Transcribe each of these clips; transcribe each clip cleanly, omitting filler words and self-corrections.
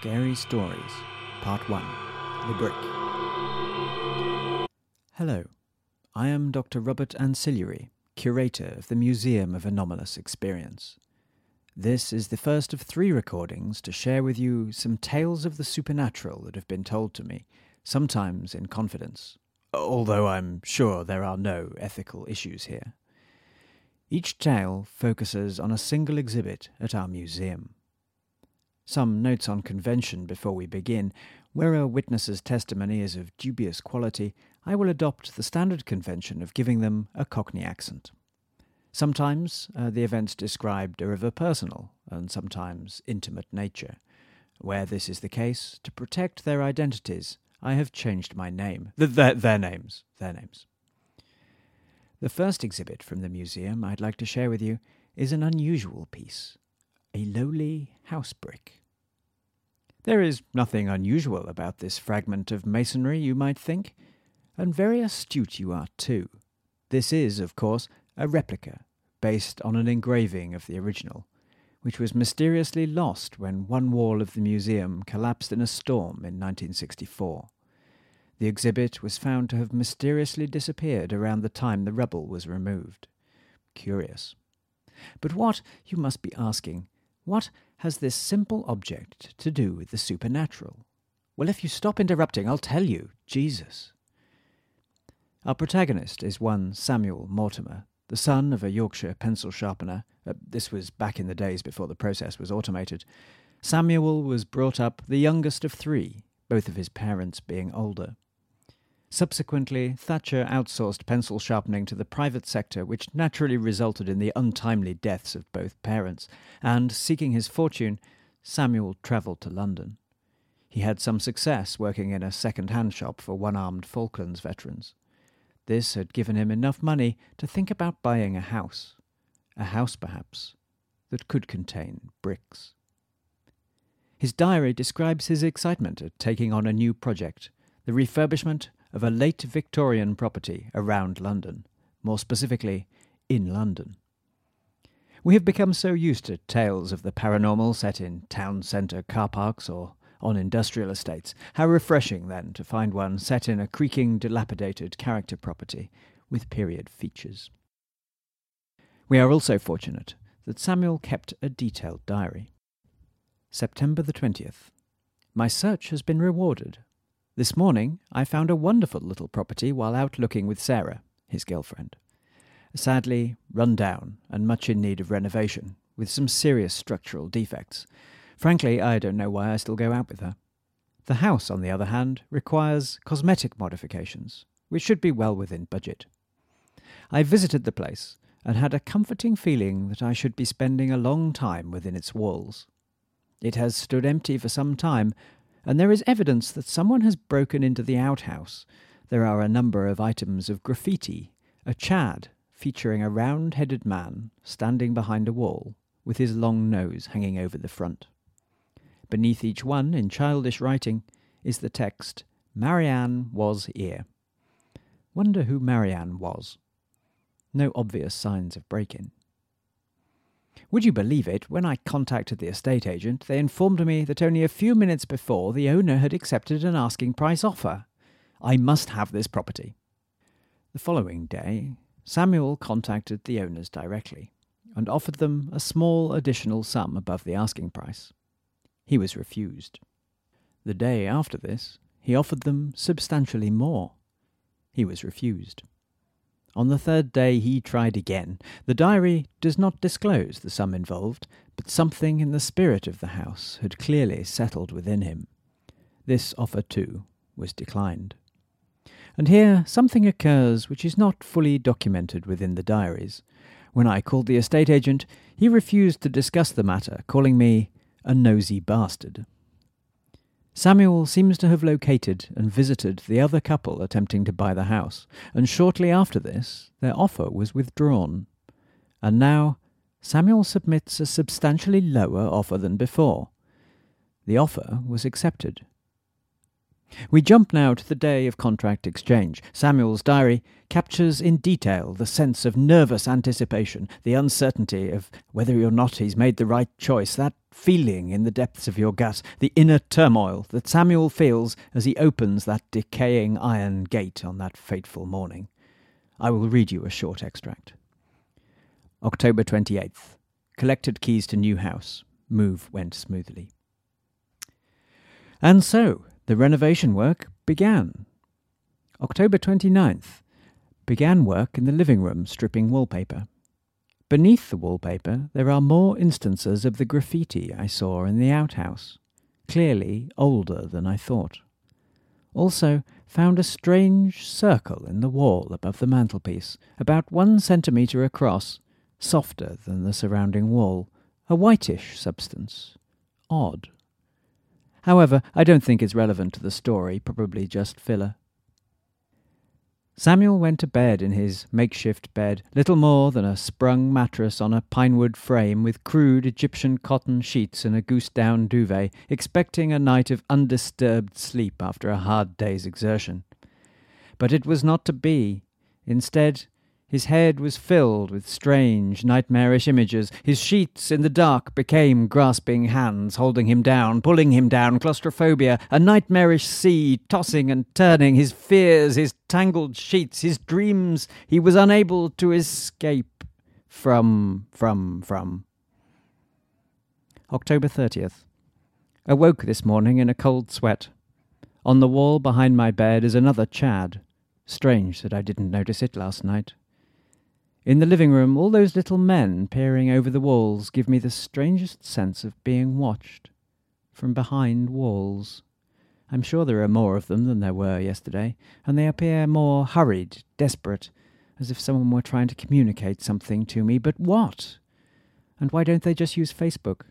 Scary Stories, Part 1, The Brick. Hello, I am Dr. Robert Ancillary, curator of the Museum of Anomalous Experience. This is the first of three recordings to share with you some tales of the supernatural that have been told to me, sometimes in confidence, although I'm sure there are no ethical issues here. Each tale focuses on a single exhibit at our museum. Some notes on convention before we begin. Where a witness's testimony is of dubious quality, I will adopt the standard convention of giving them a Cockney accent. Sometimes the events described are of a personal and sometimes intimate nature. Where this is the case, to protect their identities, I have changed my name. Their names. The first exhibit from the museum I'd like to share with you is an unusual piece, a lowly house brick. There is nothing unusual about this fragment of masonry, you might think, and very astute you are too. This is, of course, a replica, based on an engraving of the original, which was mysteriously lost when one wall of the museum collapsed in a storm in 1964. The exhibit was found to have mysteriously disappeared around the time the rubble was removed. Curious. But what, you must be asking, what has this simple object to do with the supernatural? Well, if you stop interrupting, I'll tell you. Jesus. Our protagonist is one Samuel Mortimer, the son of a Yorkshire pencil sharpener. This was back in the days before the process was automated. Samuel was brought up the youngest of three, both of his parents being older. Subsequently, Thatcher outsourced pencil sharpening to the private sector, which naturally resulted in the untimely deaths of both parents, and, seeking his fortune, Samuel travelled to London. He had some success working in a second-hand shop for one-armed Falklands veterans. This had given him enough money to think about buying a house perhaps, that could contain bricks. His diary describes his excitement at taking on a new project, the refurbishment of a late Victorian property around London, more specifically, in London. We have become so used to tales of the paranormal set in town centre car parks or on industrial estates. How refreshing, then, to find one set in a creaking, dilapidated character property with period features. We are also fortunate that Samuel kept a detailed diary. September the 20th. My search has been rewarded. This morning, I found a wonderful little property while out looking with Sarah, his girlfriend. Sadly, run down and much in need of renovation, with some serious structural defects. Frankly, I don't know why I still go out with her. The house, on the other hand, requires cosmetic modifications, which should be well within budget. I visited the place and had a comforting feeling that I should be spending a long time within its walls. It has stood empty for some time, and there is evidence that someone has broken into the outhouse. There are a number of items of graffiti, a chad featuring a round-headed man standing behind a wall with his long nose hanging over the front. Beneath each one, in childish writing, is the text, "Marianne was here." Wonder who Marianne was. No obvious signs of break-in. Would you believe it, when I contacted the estate agent, they informed me that only a few minutes before the owner had accepted an asking price offer. I must have this property. The following day, Samuel contacted the owners directly and offered them a small additional sum above the asking price. He was refused. The day after this, he offered them substantially more. He was refused. On the third day he tried again. The diary does not disclose the sum involved, but something in the spirit of the house had clearly settled within him. This offer, too, was declined. And here something occurs which is not fully documented within the diaries. When I called the estate agent, he refused to discuss the matter, calling me a nosy bastard. Samuel seems to have located and visited the other couple attempting to buy the house, and shortly after this, their offer was withdrawn. And now, Samuel submits a substantially lower offer than before. The offer was accepted. We jump now to the day of contract exchange. Samuel's diary captures in detail the sense of nervous anticipation, the uncertainty of whether or not he's made the right choice, that feeling in the depths of your gut, the inner turmoil that Samuel feels as he opens that decaying iron gate on that fateful morning. I will read you a short extract. October 28th. Collected keys to new house. Move went smoothly. And so, the renovation work began. October 29th. Began work in the living room, stripping wallpaper. Beneath the wallpaper, there are more instances of the graffiti I saw in the outhouse, clearly older than I thought. Also, found a strange circle in the wall above the mantelpiece, about 1 centimetre across, softer than the surrounding wall, a whitish substance. Odd. However, I don't think it's relevant to the story, probably just filler. Samuel went to bed in his makeshift bed, little more than a sprung mattress on a pinewood frame with crude Egyptian cotton sheets and a goose-down duvet, expecting a night of undisturbed sleep after a hard day's exertion. But it was not to be. Instead, his head was filled with strange, nightmarish images. His sheets in the dark became grasping hands, holding him down, pulling him down, claustrophobia, a nightmarish sea, tossing and turning, his fears, his tangled sheets, his dreams. He was unable to escape from. October 30th. Awoke this morning in a cold sweat. On the wall behind my bed is another Chad. Strange that I didn't notice it last night. In the living room, all those little men peering over the walls give me the strangest sense of being watched from behind walls. I'm sure there are more of them than there were yesterday, and they appear more hurried, desperate, as if someone were trying to communicate something to me. But what? And why don't they just use Facebook?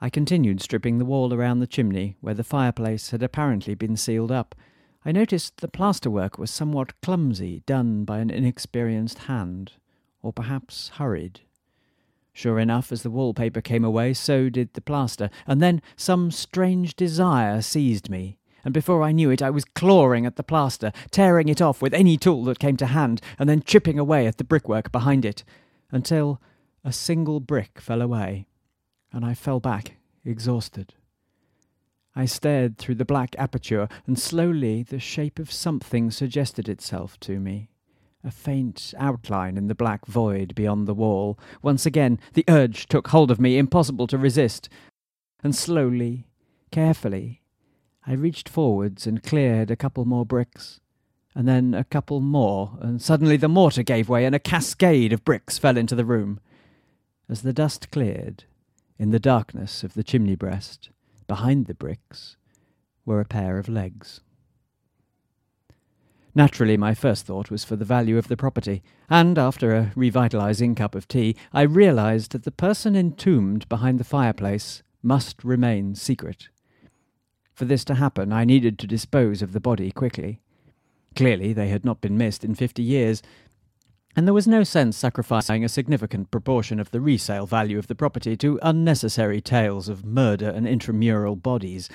I continued stripping the wall around the chimney, where the fireplace had apparently been sealed up. I noticed the plasterwork was somewhat clumsy, done by an inexperienced hand, or perhaps hurried. Sure enough, as the wallpaper came away, so did the plaster, and then some strange desire seized me, and before I knew it I was clawing at the plaster, tearing it off with any tool that came to hand, and then chipping away at the brickwork behind it, until a single brick fell away, and I fell back, exhausted. I stared through the black aperture, and slowly the shape of something suggested itself to me. A faint outline in the black void beyond the wall. Once again, the urge took hold of me, impossible to resist. And slowly, carefully, I reached forwards and cleared a couple more bricks, and then a couple more, and suddenly the mortar gave way and a cascade of bricks fell into the room. As the dust cleared, in the darkness of the chimney breast, behind the bricks, were a pair of legs. Naturally, my first thought was for the value of the property, and after a revitalising cup of tea, I realised that the person entombed behind the fireplace must remain secret. For this to happen, I needed to dispose of the body quickly. Clearly, they had not been missed in 50 years, and there was no sense sacrificing a significant proportion of the resale value of the property to unnecessary tales of murder and intramural bodies.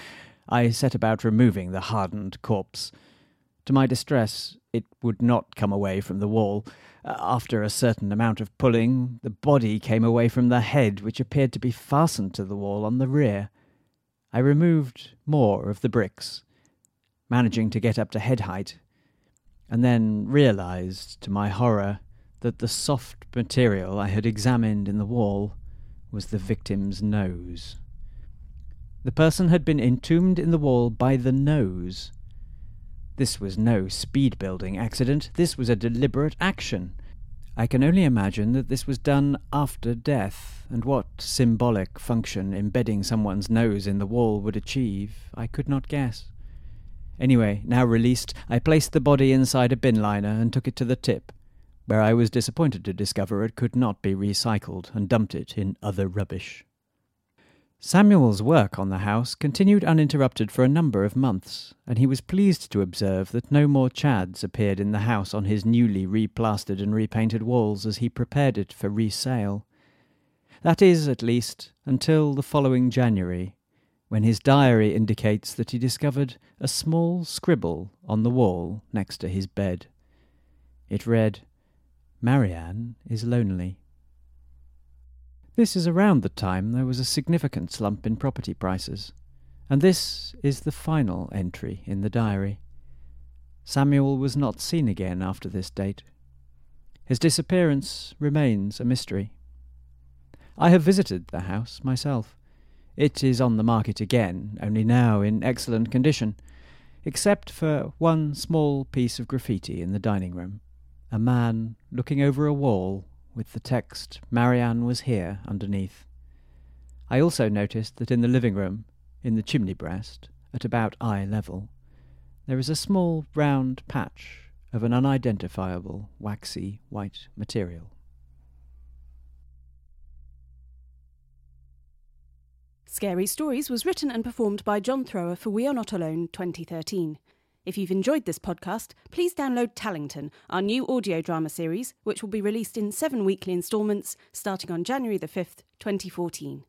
I set about removing the hardened corpse. To my distress, it would not come away from the wall. After a certain amount of pulling, the body came away from the head, which appeared to be fastened to the wall on the rear. I removed more of the bricks, managing to get up to head height, and then realised, to my horror, that the soft material I had examined in the wall was the victim's nose. The person had been entombed in the wall by the nose. This was no speed-building accident. This was a deliberate action. I can only imagine that this was done after death, and what symbolic function embedding someone's nose in the wall would achieve, I could not guess. Anyway, now released, I placed the body inside a bin liner and took it to the tip, where I was disappointed to discover it could not be recycled, and dumped it in other rubbish. Samuel's work on the house continued uninterrupted for a number of months, and he was pleased to observe that no more Chads appeared in the house on his newly replastered and repainted walls as he prepared it for resale. That is, at least, until the following January, when his diary indicates that he discovered a small scribble on the wall next to his bed. It read, "Marianne is lonely." This is around the time there was a significant slump in property prices, and this is the final entry in the diary. Samuel was not seen again after this date. His disappearance remains a mystery. I have visited the house myself. It is on the market again, only now in excellent condition, except for one small piece of graffiti in the dining room, a man looking over a wall with the text, "Marianne was here," underneath. I also noticed that in the living room, in the chimney breast, at about eye level, there is a small round patch of an unidentifiable waxy white material. Scary Stories was written and performed by John Thrower for We Are Not Alone 2013. If you've enjoyed this podcast, please download Tallington, our new audio drama series, which will be released in 7 weekly instalments starting on January the 5th, 2014.